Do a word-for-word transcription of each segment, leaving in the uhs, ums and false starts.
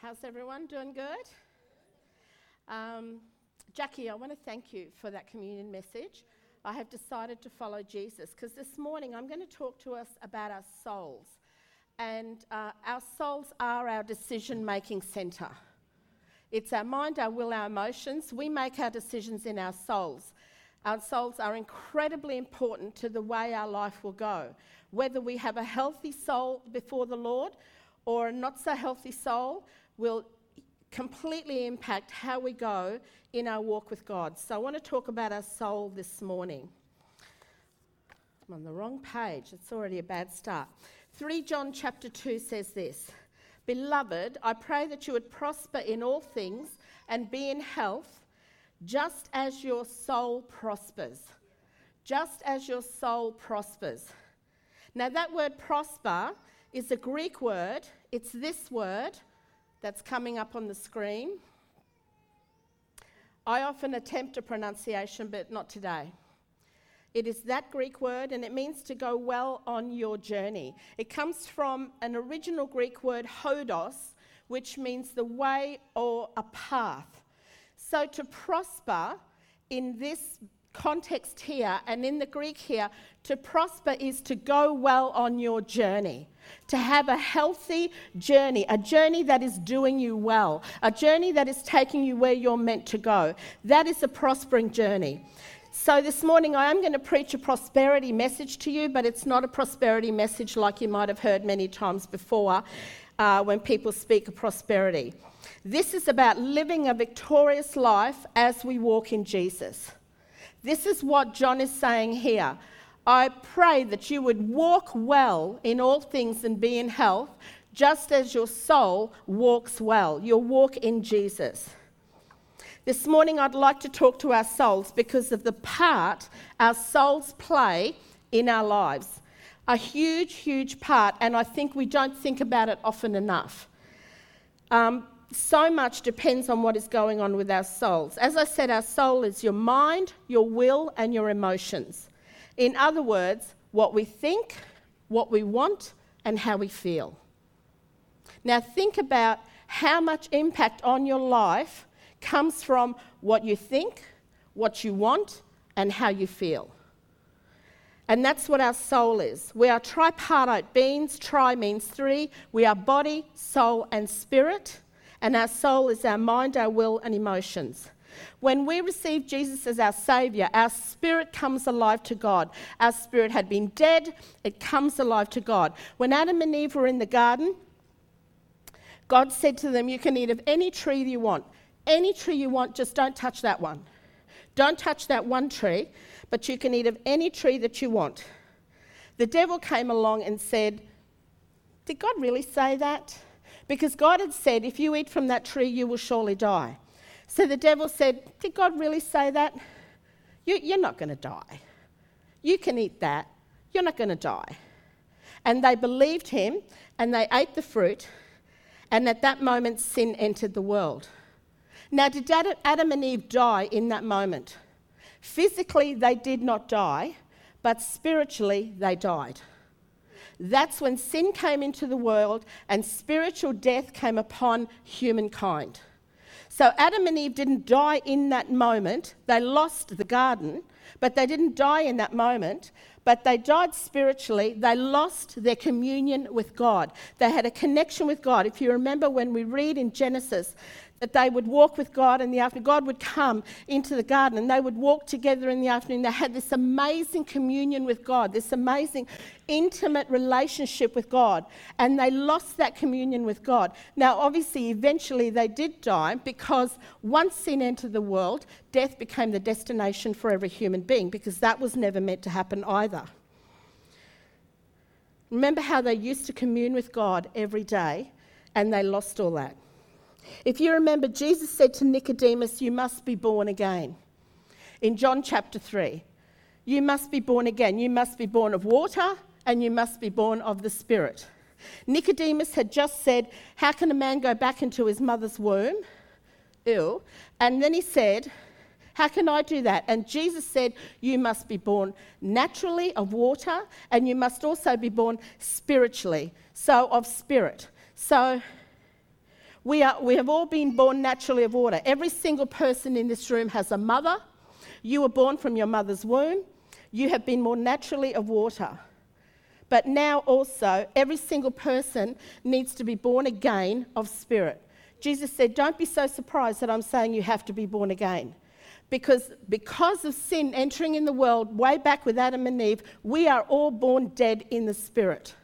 How's everyone? Doing good? Um, Jackie, I want to thank you for that communion message. I have decided to follow Jesus because this morning I'm going to talk to us about our souls. And uh, our souls are our decision-making centre. It's our mind, our will, our emotions. We make our decisions in our souls. Our souls are incredibly important to the way our life will go. Whether we have a healthy soul before the Lord or a not-so-healthy soul will completely impact how we go in our walk with God. So I want to talk about our soul this morning. I'm on the wrong page. It's already a bad start. Three John chapter two says this, "Beloved, I pray that you would prosper in all things and be in health, just as your soul prospers." Just as your soul prospers. Now that word prosper is a Greek word. It's this word that's coming up on the screen. I often attempt a pronunciation, but not today. It is that Greek word, and it means to go well on your journey. It comes from an original Greek word, hodos, which means the way or a path. So to prosper in this context here and in the Greek here, to prosper is to go well on your journey, to have a healthy journey, a journey that is doing you well, a journey that is taking you where you're meant to go. That is a prospering journey. So this morning I am going to preach a prosperity message to you, but it's not a prosperity message like you might have heard many times before uh, when people speak of prosperity. This is about living a victorious life as we walk in Jesus. This is what John is saying here. I pray that you would walk well in all things and be in health, just as your soul walks well. Your walk in Jesus. This morning I'd like to talk to our souls because of the part our souls play in our lives. A huge, huge part, and I think we don't think about it often enough. Um, So much depends on what is going on with our souls. As I said, our soul is your mind, your will, and your emotions. In other words, what we think, what we want, and how we feel. Now think about how much impact on your life comes from what you think, what you want, and how you feel. And that's what our soul is. We are tripartite beings. Tri means three. We are body, soul, and spirit. And our soul is our mind, our will, and emotions. When we receive Jesus as our Saviour, our spirit comes alive to God. Our spirit had been dead, it comes alive to God. When Adam and Eve were in the garden, God said to them, you can eat of any tree you want. Any tree you want, just don't touch that one. Don't touch that one tree, but you can eat of any tree that you want. The devil came along and said, did God really say that? Because God had said, if you eat from that tree, you will surely die. So the devil said, did God really say that? You, you're not going to die. You can eat that. You're not going to die. And they believed him, and they ate the fruit, and at that moment, sin entered the world. Now, did Adam and Eve die in that moment? Physically, they did not die, but spiritually, they died. That's when sin came into the world and spiritual death came upon humankind. So Adam and Eve didn't die in that moment. They lost the garden, but they didn't die in that moment. But they died spiritually. They lost their communion with God. They had a connection with God. If you remember when we read in Genesis that they would walk with God in the afternoon. God would come into the garden and they would walk together in the afternoon. They had this amazing communion with God, this amazing intimate relationship with God, and they lost that communion with God. Now, obviously, eventually they did die because once sin entered the world, death became the destination for every human being because that was never meant to happen either. Remember how they used to commune with God every day and they lost all that. If you remember, Jesus said to Nicodemus, you must be born again. In John chapter three, you must be born again. You must be born of water and you must be born of the Spirit. Nicodemus had just said, how can a man go back into his mother's womb? Ew. And then he said, how can I do that? And Jesus said, you must be born naturally of water and you must also be born spiritually, so of spirit. So we are, we have all been born naturally of water. Every single person in this room has a mother. You were born from your mother's womb. You have been born naturally of water. But now also, every single person needs to be born again of spirit. Jesus said, don't be so surprised that I'm saying you have to be born again. Because, because of sin entering in the world way back with Adam and Eve, we are all born dead in the spirit.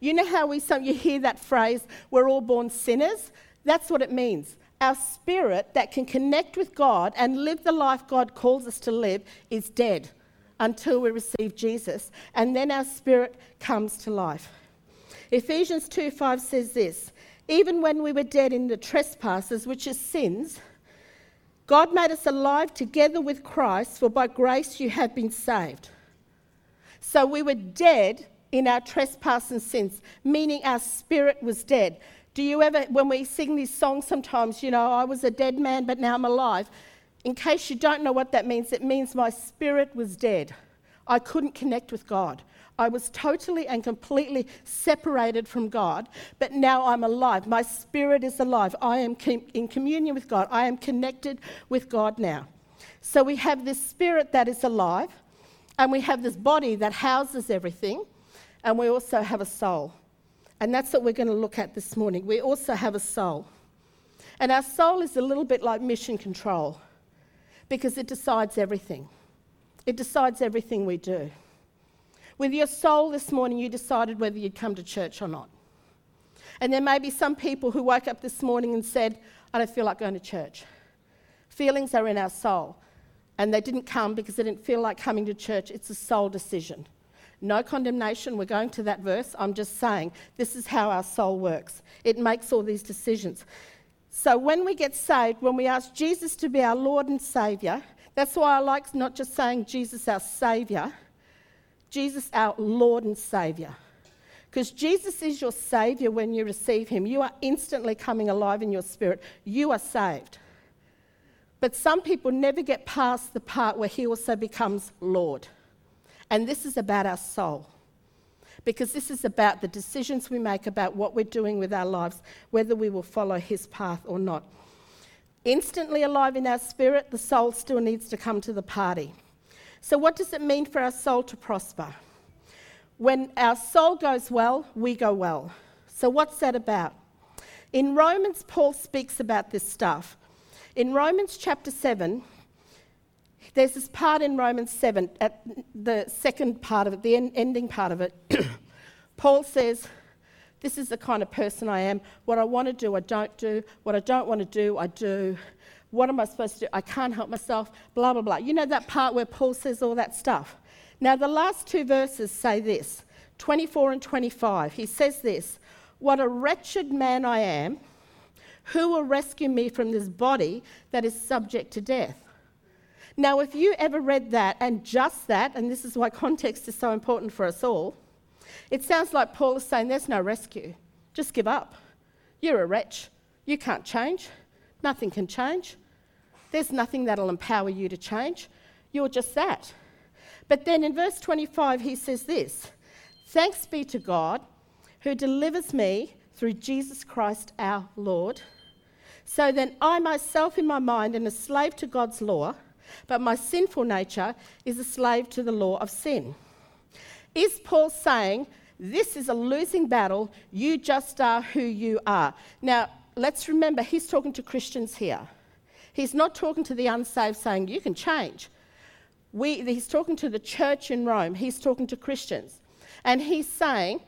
You know how we so you hear that phrase, we're all born sinners? That's what it means. Our spirit that can connect with God and live the life God calls us to live is dead until we receive Jesus, and then our spirit comes to life. Ephesians two five says this, even when we were dead in the trespasses, which is sins, God made us alive together with Christ, for by grace you have been saved. So we were dead in our trespasses and sins, meaning our spirit was dead. Do you ever, when we sing these songs sometimes, you know, I was a dead man, but now I'm alive. In case you don't know what that means, it means my spirit was dead. I couldn't connect with God. I was totally and completely separated from God, but now I'm alive. My spirit is alive. I am com- in communion with God. I am connected with God now. So we have this spirit that is alive, and we have this body that houses everything, and we also have a soul. And that's what we're going to look at this morning. We also have a soul. And our soul is a little bit like mission control, because it decides everything. It decides everything we do. With your soul this morning, you decided whether you'd come to church or not. And there may be some people who woke up this morning and said, I don't feel like going to church. Feelings are in our soul. And they didn't come because they didn't feel like coming to church. It's a soul decision. No condemnation. We're going to that verse. I'm just saying, this is how our soul works. It makes all these decisions. So when we get saved, when we ask Jesus to be our Lord and Saviour, that's why I like not just saying Jesus our Saviour, Jesus our Lord and Saviour. Because Jesus is your Saviour when you receive Him. You are instantly coming alive in your spirit. You are saved. But some people never get past the part where He also becomes Lord. And this is about our soul. Because this is about the decisions we make about what we're doing with our lives, whether we will follow His path or not. Instantly alive in our spirit, the soul still needs to come to the party. So what does it mean for our soul to prosper? When our soul goes well, we go well. So what's that about? In Romans, Paul speaks about this stuff. In Romans chapter seven, there's this part in Romans seven, at the second part of it, the en- ending part of it. Paul says, this is the kind of person I am. What I want to do, I don't do. What I don't want to do, I do. What am I supposed to do? I can't help myself, blah, blah, blah. You know that part where Paul says all that stuff? Now, the last two verses say this, twenty-four and twenty-five. He says this, what a wretched man I am. Who will rescue me from this body that is subject to death? Now, if you ever read that and just that, and this is why context is so important for us all, it sounds like Paul is saying there's no rescue. Just give up. You're a wretch. You can't change. Nothing can change. There's nothing that'll empower you to change. You're just that. But then in verse twenty-five, he says this, thanks be to God who delivers me through Jesus Christ our Lord. So then I myself in my mind am a slave to God's law, but my sinful nature is a slave to the law of sin. Is Paul saying, this is a losing battle, you just are who you are? Now, let's remember, he's talking to Christians here. He's not talking to the unsaved saying, you can change. We, he's talking to the church in Rome. He's talking to Christians. And he's saying,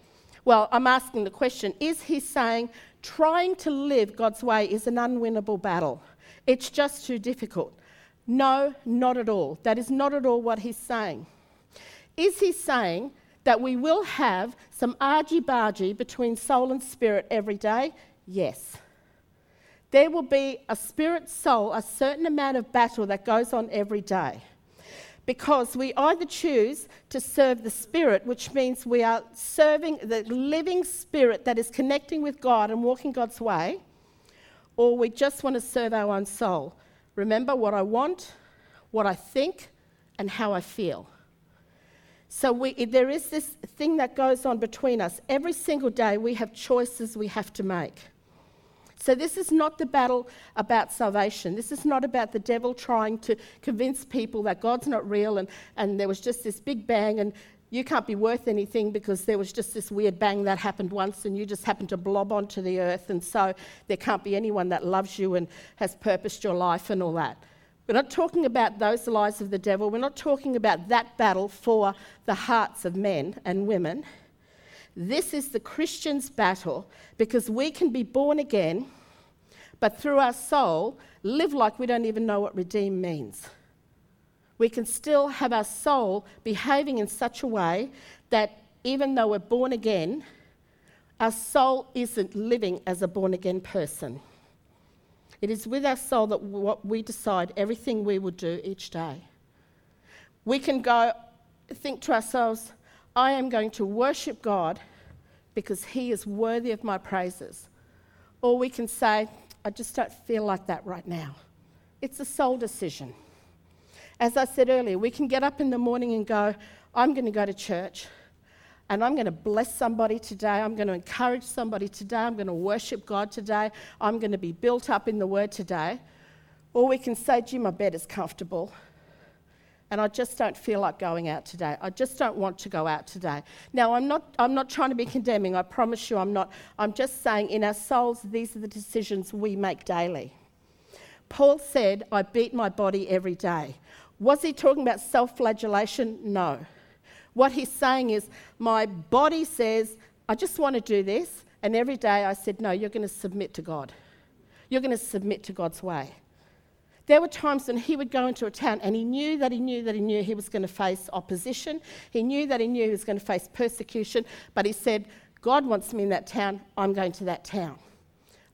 well, I'm asking the question, is he saying trying to live God's way is an unwinnable battle? It's just too difficult. No, not at all. That is not at all what he's saying. Is he saying that we will have some argy-bargy between soul and spirit every day? Yes. there will be a spirit soul, a certain amount of battle that goes on every day. Because we either choose to serve the Spirit, which means we are serving the living Spirit that is connecting with God and walking God's way, or we just want to serve our own soul. Remember what I want, what I think, and how I feel. So we, there is this thing that goes on between us. Every single day we have choices we have to make. So this is not the battle about salvation. This is not about the devil trying to convince people that God's not real and, and there was just this big bang and you can't be worth anything because there was just this weird bang that happened once and you just happened to blob onto the earth and so there can't be anyone that loves you and has purposed your life and all that. We're not talking about those lies of the devil. We're not talking about that battle for the hearts of men and women. This is the Christian's battle because we can be born again, but through our soul, live like we don't even know what redeem means. We can still have our soul behaving in such a way that even though we're born again, our soul isn't living as a born-again person. It is with our soul that what we decide everything we will do each day. We can go think to ourselves, I am going to worship God because he is worthy of my praises. Or we can say, I just don't feel like that right now. It's a soul decision. As I said earlier, we can get up in the morning and go, I'm going to go to church and I'm going to bless somebody today. I'm going to encourage somebody today. I'm going to worship God today. I'm going to be built up in the word today. Or we can say, gee, my bed is comfortable. And I just don't feel like going out today. I just don't want to go out today. Now, I'm not I'm not trying to be condemning. I promise you I'm not. I'm just saying in our souls, these are the decisions we make daily. Paul said, I beat my body every day. Was he talking about self-flagellation? No. What he's saying is, my body says, I just want to do this. And every day I said, no, you're going to submit to God. You're going to submit to God's way. There were times when he would go into a town and he knew that he knew that he knew he was going to face opposition. He knew that he knew he was going to face persecution. But he said, God wants me in that town. I'm going to that town.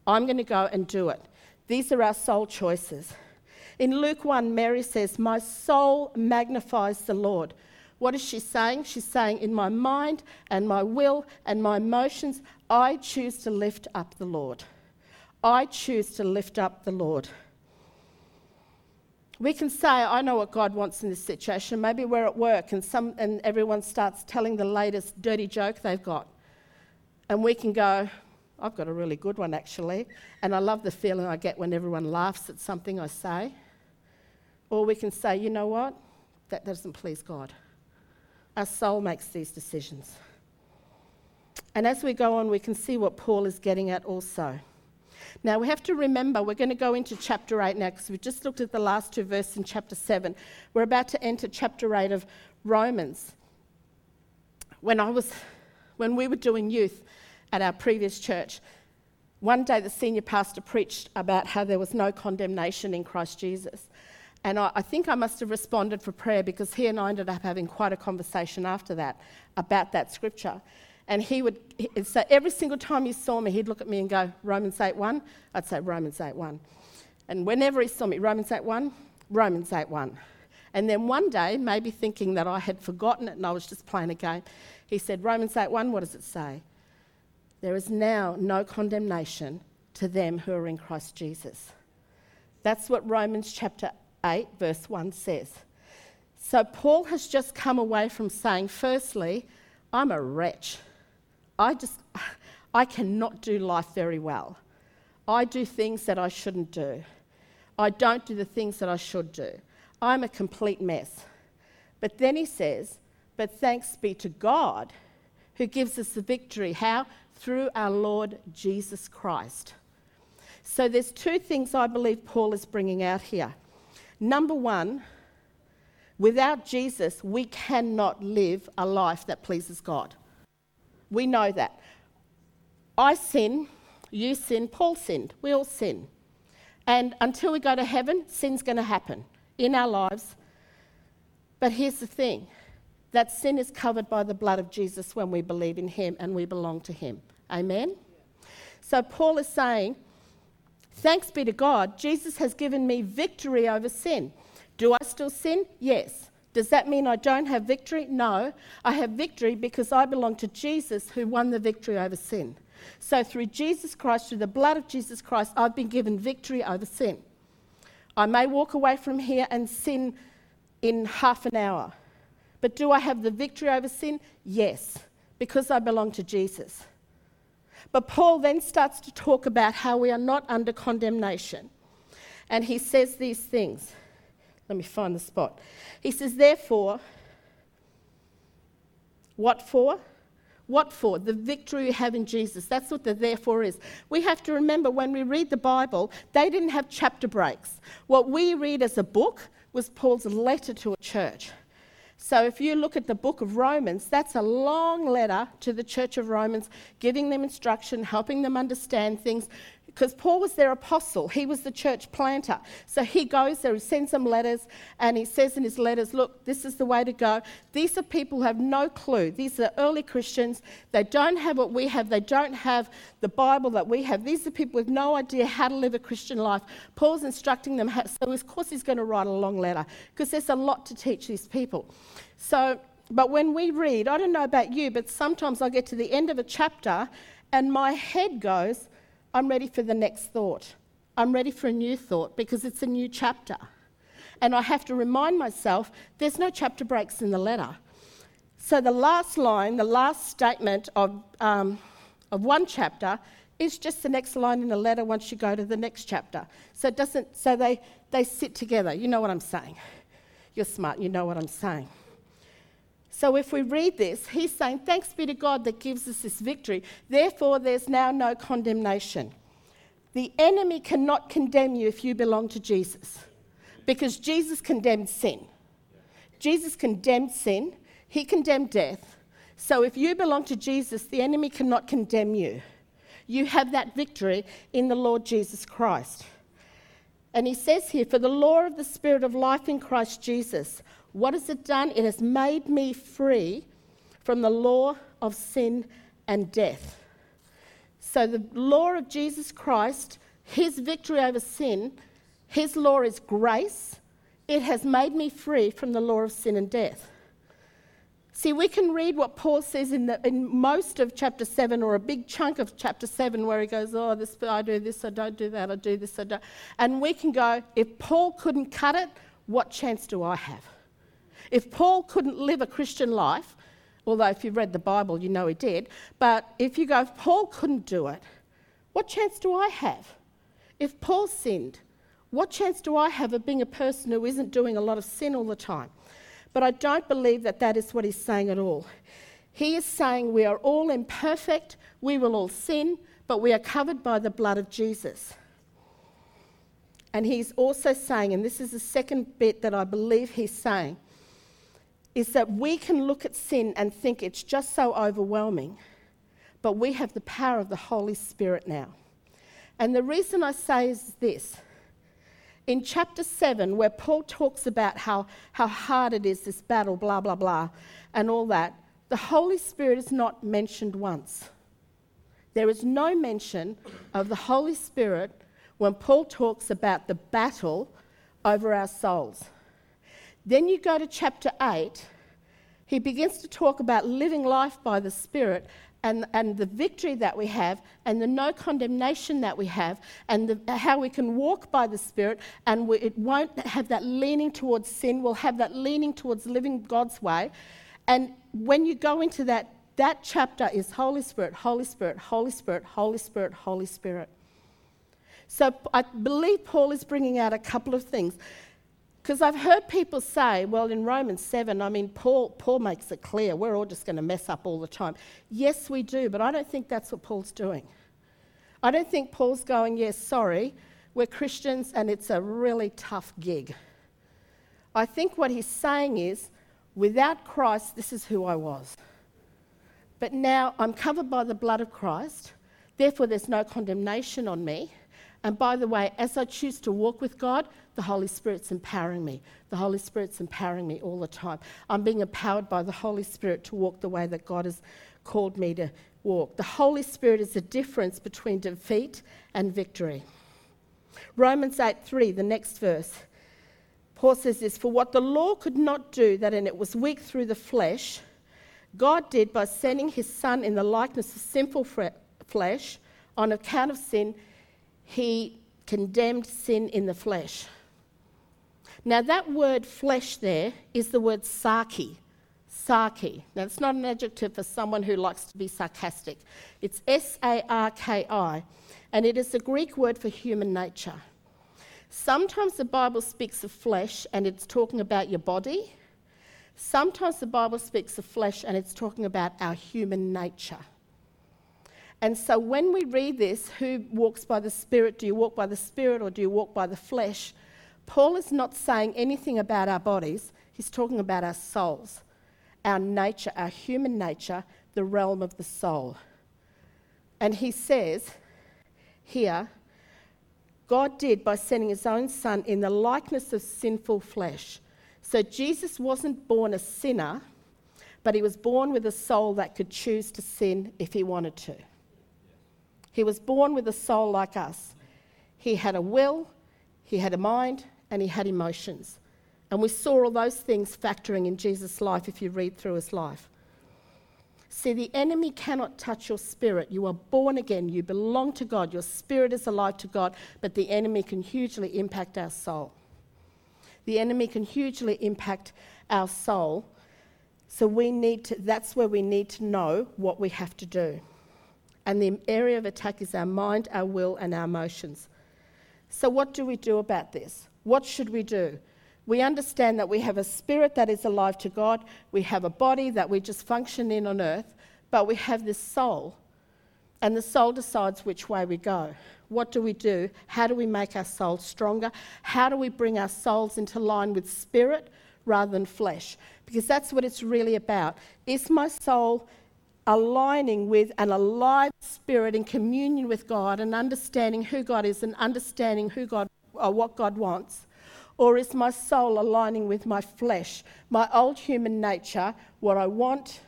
I'm going to go and do it. These are our soul choices. In Luke one, Mary says, my soul magnifies the Lord. What is she saying? She's saying, in my mind and my will and my emotions, I choose to lift up the Lord. I choose to lift up the Lord. We can say, I know what God wants in this situation. Maybe we're at work and some and everyone starts telling the latest dirty joke they've got. And we can go, I've got a really good one actually. And I love the feeling I get when everyone laughs at something I say. Or we can say, you know what? That doesn't please God. Our soul makes these decisions. And as we go on, we can see what Paul is getting at also. Now, we have to remember, we're going to go into chapter eight now because we just looked at the last two verses in chapter seven. We're about to enter chapter eight of Romans. When I was, when we were doing youth at our previous church, one day the senior pastor preached about how there was no condemnation in Christ Jesus. And I, I think I must have responded for prayer because he and I ended up having quite a conversation after that about that scripture. And he would, so every single time he saw me, he'd look at me and go, Romans eight one. I'd say, Romans eight one. And whenever he saw me, Romans eight one, Romans eight one. And then one day, maybe thinking that I had forgotten it and I was just playing a game, he said, Romans eight one, what does it say? There is now no condemnation to them who are in Christ Jesus. That's what Romans chapter eight, verse one says. So Paul has just come away from saying, firstly, I'm a wretch. I just, I cannot do life very well. I do things that I shouldn't do. I don't do the things that I should do. I'm a complete mess. But then he says, but thanks be to God who gives us the victory. How? Through our Lord Jesus Christ. So there's two things I believe Paul is bringing out here. Number one, without Jesus, we cannot live a life that pleases God. We know that. I sin, you sin, Paul sinned, we all sin. And until we go to heaven, sin's going to happen in our lives. But here's the thing, that sin is covered by the blood of Jesus when we believe in him and we belong to him. Amen? So Paul is saying, Thanks be to God, Jesus has given me victory over sin. Do I still sin? Yes. Does that mean I don't have victory? No. I have victory because I belong to Jesus, who won the victory over sin. So through Jesus Christ, through the blood of Jesus Christ, I've been given victory over sin. I may walk away from here and sin in half an hour. But do I have the victory over sin? Yes, because I belong to Jesus. But Paul then starts to talk about how we are not under condemnation. And he says these things. Let me find the spot. He says, therefore, what for? What for? The victory we have in Jesus. That's what the therefore is. We have to remember when we read the Bible, they didn't have chapter breaks. What we read as a book was Paul's letter to a church. So if you look at the book of Romans, that's a long letter to the church of Romans, giving them instruction, helping them understand things, because Paul was their apostle. He was the church planter. So he goes there, he sends them letters, and he says in his letters, look, this is the way to go. These are people who have no clue. These are early Christians. They don't have what we have. They don't have the Bible that we have. These are people with no idea how to live a Christian life. Paul's instructing them how, so of course he's going to write a long letter, because there's a lot to teach these people. So, but when we read, I don't know about you, but sometimes I get to the end of a chapter and my head goes, I'm ready for the next thought. I'm ready for a new thought because it's a new chapter. And I have to remind myself there's no chapter breaks in the letter. So the last line, the last statement of, um, of one chapter is just the next line in the letter once you go to the next chapter. So it doesn't. So they, they sit together. You know what I'm saying. You're smart. You know what I'm saying. So if we read this, he's saying, thanks be to God that gives us this victory. Therefore, there's now no condemnation. The enemy cannot condemn you if you belong to Jesus, because Jesus condemned sin. Jesus condemned sin. He condemned death. So if you belong to Jesus, the enemy cannot condemn you. You have that victory in the Lord Jesus Christ. And he says here, for the law of the Spirit of life in Christ Jesus, what has it done? It has made me free from the law of sin and death. So the law of Jesus Christ, his victory over sin, his law is grace. It has made me free from the law of sin and death. See, we can read what Paul says in, the, in most of chapter seven, or a big chunk of chapter seven, where he goes, oh, this, I do this, I don't do that, I do this, I don't. And we can go, if Paul couldn't cut it, what chance do I have? If Paul couldn't live a Christian life, although if you've read the Bible, you know he did, but if you go, if Paul couldn't do it, what chance do I have? If Paul sinned, what chance do I have of being a person who isn't doing a lot of sin all the time? But I don't believe that that is what he's saying at all. He is saying we are all imperfect, we will all sin, but we are covered by the blood of Jesus. And he's also saying, and this is the second bit that I believe he's saying, is that we can look at sin and think it's just so overwhelming, but we have the power of the Holy Spirit now. And the reason I say is this. In chapter seven, where Paul talks about how, how hard it is, this battle, blah, blah, blah, and all that, the Holy Spirit is not mentioned once. There is no mention of the Holy Spirit when Paul talks about the battle over our souls. Then you go to chapter eight, he begins to talk about living life by the Spirit and, and the victory that we have and the no condemnation that we have and the, how we can walk by the Spirit and we, it won't have that leaning towards sin, we'll have that leaning towards living God's way. And when you go into that, that chapter is Holy Spirit, Holy Spirit, Holy Spirit, Holy Spirit, Holy Spirit. So I believe Paul is bringing out a couple of things. Because I've heard people say, well, in Romans seven, I mean, Paul, Paul makes it clear we're all just going to mess up all the time. Yes, we do, but I don't think that's what Paul's doing. I don't think Paul's going, yes, sorry, we're Christians and it's a really tough gig. I think what he's saying is, without Christ, this is who I was. But now I'm covered by the blood of Christ, therefore there's no condemnation on me. And by the way, as I choose to walk with God, the Holy Spirit's empowering me. The Holy Spirit's empowering me all the time. I'm being empowered by the Holy Spirit to walk the way that God has called me to walk. The Holy Spirit is the difference between defeat and victory. Romans eight three, the next verse. Paul says this, for what the law could not do, that in it was weak through the flesh, God did by sending his Son in the likeness of sinful flesh. On account of sin, he condemned sin in the flesh. Now that word flesh there is the word sarki. Sarki. Now it's not an adjective for someone who likes to be sarcastic. It's S A R K I, and it is the Greek word for human nature. Sometimes the Bible speaks of flesh and it's talking about your body. Sometimes the Bible speaks of flesh and it's talking about our human nature. And so when we read this, who walks by the Spirit? Do you walk by the Spirit or do you walk by the flesh? Paul is not saying anything about our bodies. He's talking about our souls, our nature, our human nature, the realm of the soul. And he says here, God did by sending his own Son in the likeness of sinful flesh. So Jesus wasn't born a sinner, but he was born with a soul that could choose to sin if he wanted to. He was born with a soul like us. He had a will, he had a mind, and he had emotions. And we saw all those things factoring in Jesus' life if you read through his life. See, the enemy cannot touch your spirit. You are born again. You belong to God. Your spirit is alive to God, but the enemy can hugely impact our soul. The enemy can hugely impact our soul. So we need to, that's where we need to know what we have to do. And the area of attack is our mind, our will, and our emotions. So what do we do about this? What should we do? We understand that we have a spirit that is alive to God. We have a body that we just function in on earth, but we have this soul, and the soul decides which way we go. What do we do? How do we make our soul stronger? How do we bring our souls into line with spirit rather than flesh? Because that's what it's really about. Is my soul aligning with an alive spirit in communion with God and understanding who God is and understanding who God or what God wants? Or is my soul aligning with my flesh, my old human nature, what I want,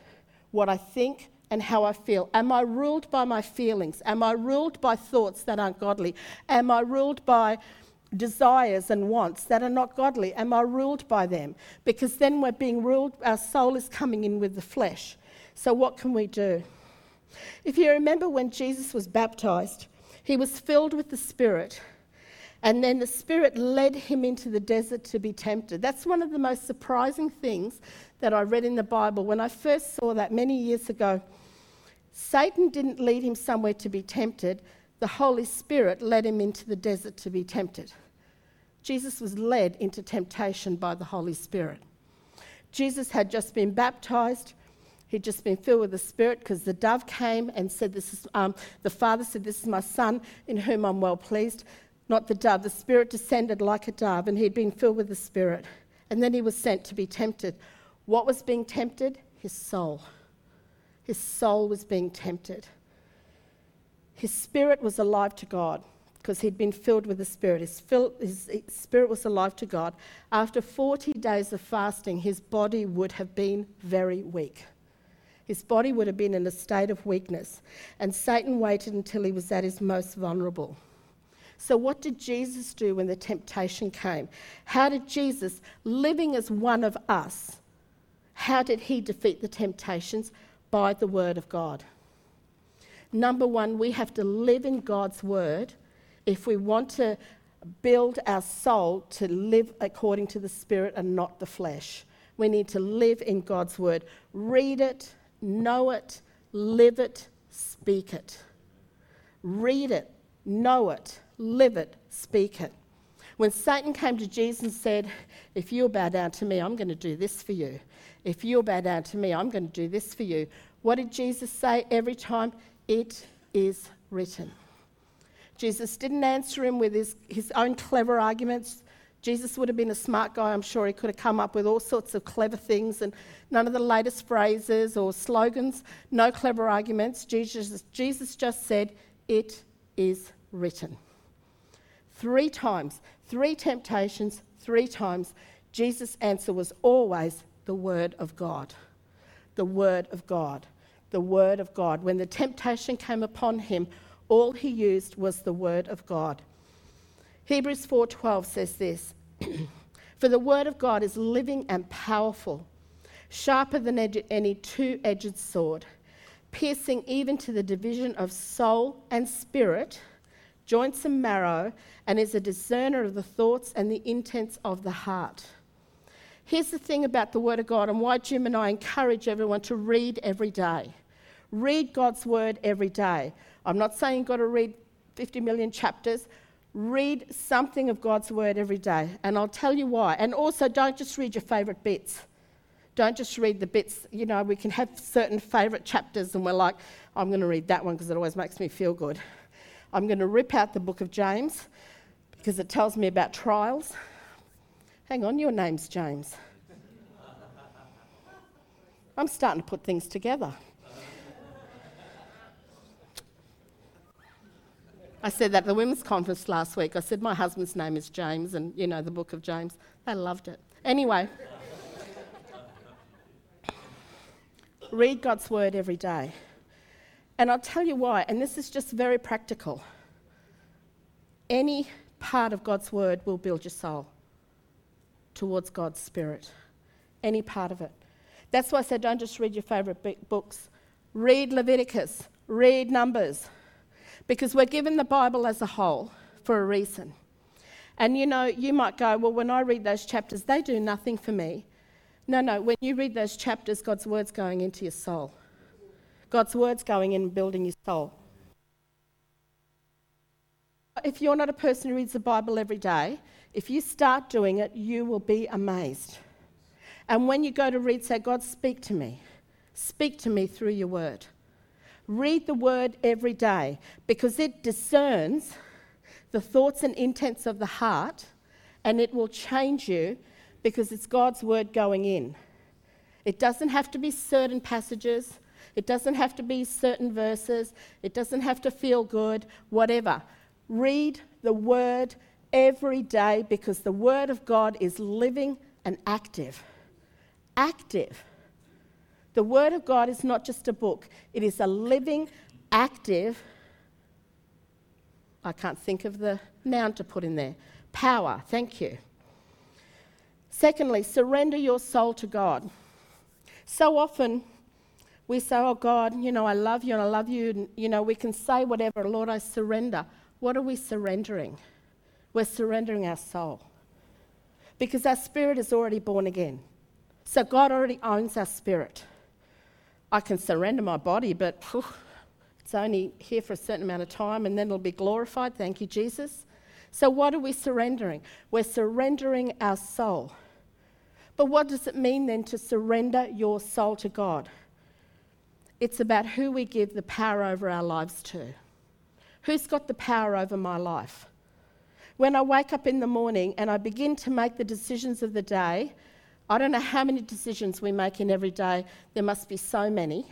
what I think, and how I feel? Am I ruled by my feelings? Am I ruled by thoughts that aren't godly? Am I ruled by desires and wants that are not godly? Am I ruled by them? Because then we're being ruled, our soul is coming in with the flesh. So what can we do? If you remember when Jesus was baptized, he was filled with the Spirit, and then the Spirit led him into the desert to be tempted. That's one of the most surprising things that I read in the Bible. When I first saw that many years ago, Satan didn't lead him somewhere to be tempted. The Holy Spirit led him into the desert to be tempted. Jesus was led into temptation by the Holy Spirit. Jesus had just been baptized. He'd just been filled with the Spirit because the dove came and said, "This is um, the Father said, this is my Son in whom I'm well pleased." Not the dove. The Spirit descended like a dove, and he'd been filled with the Spirit. And then he was sent to be tempted. What was being tempted? His soul. His soul was being tempted. His spirit was alive to God because he'd been filled with the Spirit. His, fill, his, his spirit was alive to God. After forty days of fasting, his body would have been very weak. His body would have been in a state of weakness, and Satan waited until he was at his most vulnerable. So what did Jesus do when the temptation came? How did Jesus, living as one of us, how did he defeat the temptations? By the word of God. Number one, we have to live in God's word if we want to build our soul to live according to the Spirit and not the flesh. We need to live in God's word. Read it, know it, live it, speak it. Read it, know it, live it, speak it. When Satan came to Jesus and said, "If you'll bow down to me, I'm going to do this for you. If you'll bow down to me, I'm going to do this for you." What did Jesus say every time? "It is written." Jesus didn't answer him with his, his own clever arguments. Jesus would have been a smart guy, I'm sure. He could have come up with all sorts of clever things and none of the latest phrases or slogans, no clever arguments. Jesus, Jesus just said, "It is written." Three times, three temptations, three times, Jesus' answer was always the word of God, the word of God, the word of God. When the temptation came upon him, all he used was the word of God. Hebrews four twelve says this, "For the word of God is living and powerful, sharper than any two-edged sword, piercing even to the division of soul and spirit, joints and marrow, and is a discerner of the thoughts and the intents of the heart." Here's the thing about the Word of God and why Jim and I encourage everyone to read every day. Read God's Word every day. I'm not saying you've got to read fifty million chapters. Read something of God's Word every day, and I'll tell you why. And also, don't just read your favourite bits. Don't just read the bits, you know, we can have certain favourite chapters and we're like, I'm going to read that one because it always makes me feel good. I'm going to rip out the book of James because it tells me about trials. Hang on, your name's James. I'm starting to put things together. I said that at the women's conference last week. I said, my husband's name is James and, you know, the book of James. They loved it. Anyway. Read God's Word every day. And I'll tell you why, and this is just very practical. Any part of God's Word will build your soul towards God's Spirit. Any part of it. That's why I said don't just read your favourite books. Read Leviticus. Read Numbers. Because we're given the Bible as a whole for a reason. And you know, you might go, well, when I read those chapters, they do nothing for me. No, no, when you read those chapters, God's Word's going into your soul. God's Word's going in and building your soul. If you're not a person who reads the Bible every day, if you start doing it, you will be amazed. And when you go to read, say, God, speak to me. Speak to me through your Word. Read the Word every day because it discerns the thoughts and intents of the heart, and it will change you because it's God's Word going in. It doesn't have to be certain passages. It doesn't have to be certain verses. It doesn't have to feel good, whatever. Read the Word every day because the Word of God is living and active. Active. The Word of God is not just a book. It is a living, active, I can't think of the noun to put in there. Power, thank you. Secondly, surrender your soul to God. So often we say, oh God, you know, I love you and I love you. And, you know, we can say whatever, Lord, I surrender. What are we surrendering? We're surrendering our soul. Because our spirit is already born again. So God already owns our spirit. I can surrender my body, but phew, it's only here for a certain amount of time and then it'll be glorified. Thank you, Jesus. So what are we surrendering? We're surrendering our soul. But what does it mean then to surrender your soul to God? It's about who we give the power over our lives to. Who's got the power over my life? When I wake up in the morning and I begin to make the decisions of the day, I don't know how many decisions we make in every day. There must be so many.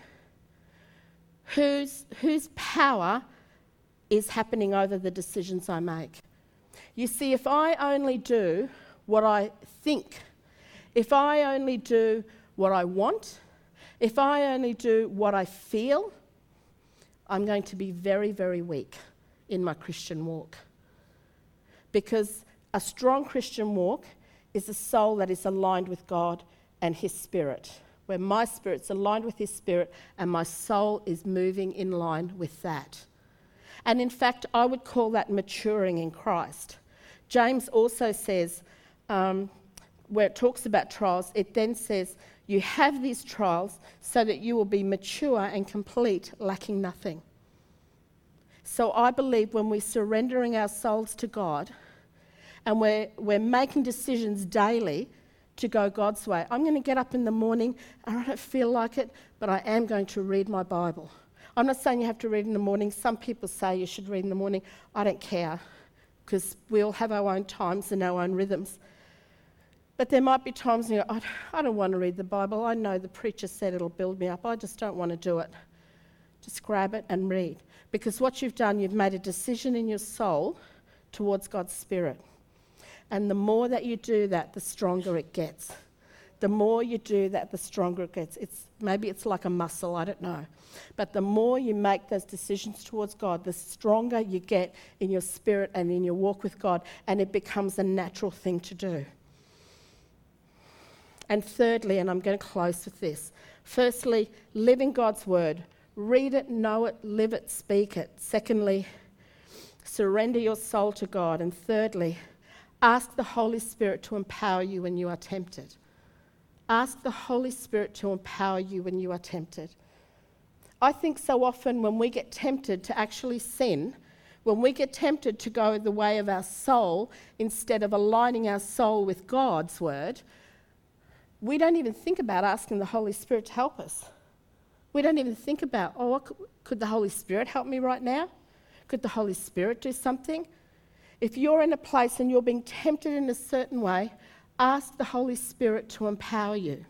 Whose, whose power is happening over the decisions I make? You see, if I only do what I think, if I only do what I want, if I only do what I feel, I'm going to be very, very weak in my Christian walk. Because a strong Christian walk is a soul that is aligned with God and His Spirit, where my spirit's aligned with His Spirit and my soul is moving in line with that. And in fact, I would call that maturing in Christ. James also says, um, where it talks about trials, it then says, you have these trials so that you will be mature and complete, lacking nothing. So I believe when we're surrendering our souls to God and we're, we're making decisions daily to go God's way, I'm going to get up in the morning and I don't feel like it, but I am going to read my Bible. I'm not saying you have to read in the morning. Some people say you should read in the morning. I don't care because we all have our own times and our own rhythms. But there might be times when you go, I don't want to read the Bible. I know the preacher said it'll build me up. I just don't want to do it. Just grab it and read. Because what you've done, you've made a decision in your soul towards God's Spirit. And the more that you do that, the stronger it gets. The more you do that, the stronger it gets. It's maybe it's like a muscle, I don't know. But the more you make those decisions towards God, the stronger you get in your spirit and in your walk with God, and it becomes a natural thing to do. And thirdly, and I'm going to close with this, firstly, live in God's word. Read it, know it, live it, speak it. Secondly, surrender your soul to God. And thirdly, ask the Holy Spirit to empower you when you are tempted. Ask the Holy Spirit to empower you when you are tempted. I think so often when we get tempted to actually sin, when we get tempted to go the way of our soul instead of aligning our soul with God's word, we don't even think about asking the Holy Spirit to help us. We don't even think about, oh, could the Holy Spirit help me right now? Could the Holy Spirit do something? If you're in a place and you're being tempted in a certain way, ask the Holy Spirit to empower you.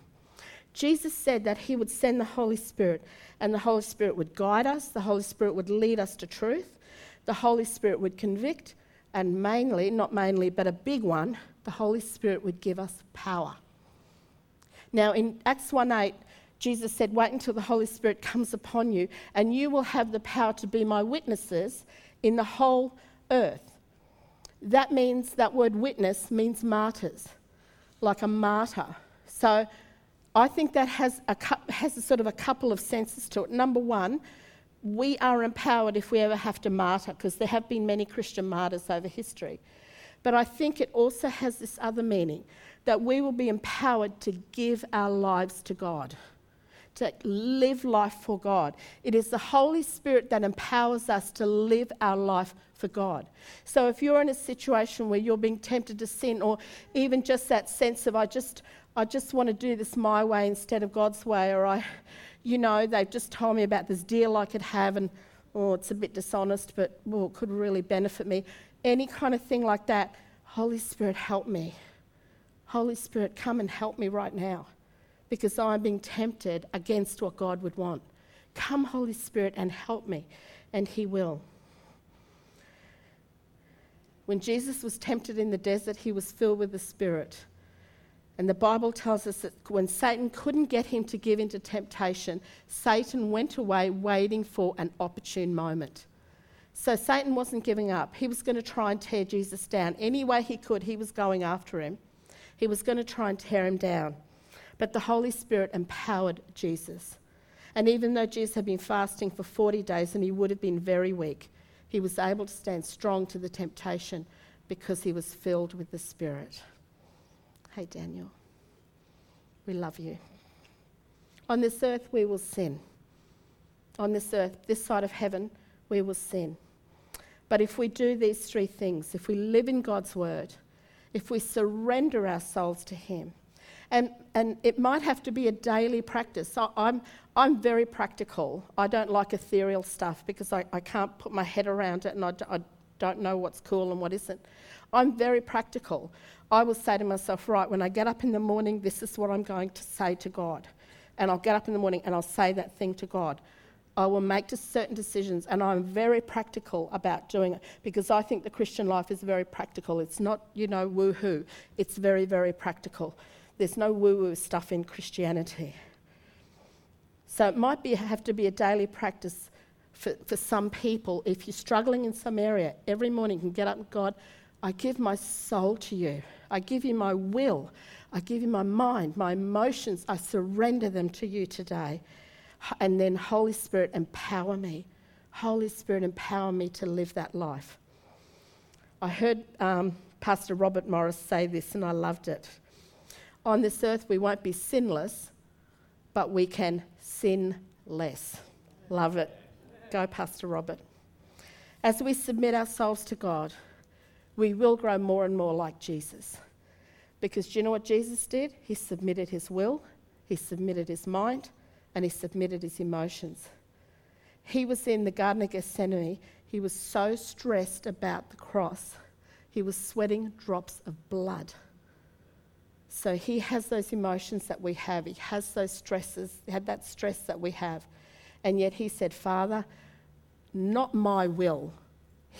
Jesus said that he would send the Holy Spirit, and the Holy Spirit would guide us, the Holy Spirit would lead us to truth, the Holy Spirit would convict, and mainly, not mainly, but a big one, the Holy Spirit would give us power. Now in Acts one eight, Jesus said, wait until the Holy Spirit comes upon you, and you will have the power to be my witnesses in the whole earth. That means, that word witness means martyrs. Like a martyr. So I think that has a cu- has a sort of a couple of senses to it. Number one, we are empowered if we ever have to martyr, because there have been many Christian martyrs over history. But I think it also has this other meaning, that we will be empowered to give our lives to God, to live life for God. It is the Holy Spirit that empowers us to live our life for God. So if you're in a situation where you're being tempted to sin, or even just that sense of I just I just want to do this my way instead of God's way, or I, you know, they've just told me about this deal I could have, and oh, it's a bit dishonest, but oh, it could really benefit me. Any kind of thing like that, Holy Spirit, help me. Holy Spirit, come and help me right now, because I'm being tempted against what God would want. Come, Holy Spirit, and help me, and he will. When Jesus was tempted in the desert, he was filled with the Spirit. And the Bible tells us that when Satan couldn't get him to give into temptation, Satan went away waiting for an opportune moment. So Satan wasn't giving up. He was going to try and tear Jesus down. Any way he could, he was going after him. He was going to try and tear him down. But the Holy Spirit empowered Jesus. And even though Jesus had been fasting for forty days and he would have been very weak, he was able to stand strong to the temptation because he was filled with the Spirit. Hey, Daniel, we love you. On this earth, we will sin. On this earth, this side of heaven, we will sin. But if we do these three things, if we live in God's word, if we surrender our souls to him, And, and it might have to be a daily practice. So I'm I'm very practical. I don't like ethereal stuff because I, I can't put my head around it, and I, d- I don't know what's cool and what isn't. I'm very practical. I will say to myself, right, when I get up in the morning, this is what I'm going to say to God. And I'll get up in the morning and I'll say that thing to God. I will make certain decisions, and I'm very practical about doing it, because I think the Christian life is very practical. It's not, you know, woo-hoo. It's very, very practical. There's no woo-woo stuff in Christianity. So it might be have to be a daily practice for, for some people. If you're struggling in some area, every morning you can get up and, God, I give my soul to you. I give you my will. I give you my mind, my emotions. I surrender them to you today. And then, Holy Spirit, empower me. Holy Spirit, empower me to live that life. I heard um, Pastor Robert Morris say this, and I loved it. On this earth, we won't be sinless, but we can sin less. Love it. Go, Pastor Robert. As we submit ourselves to God, we will grow more and more like Jesus. Because do you know what Jesus did? He submitted his will, he submitted his mind, and he submitted his emotions. He was in the Garden of Gethsemane. He was so stressed about the cross. He was sweating drops of blood. So he has those emotions that we have. He has those stresses, he had that stress that we have. And yet he said, Father, not my will.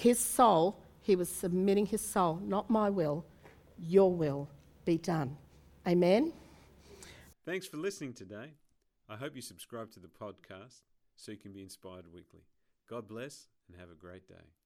His soul, he was submitting his soul, not my will, your will be done. Amen? Thanks for listening today. I hope you subscribe to the podcast so you can be inspired weekly. God bless and have a great day.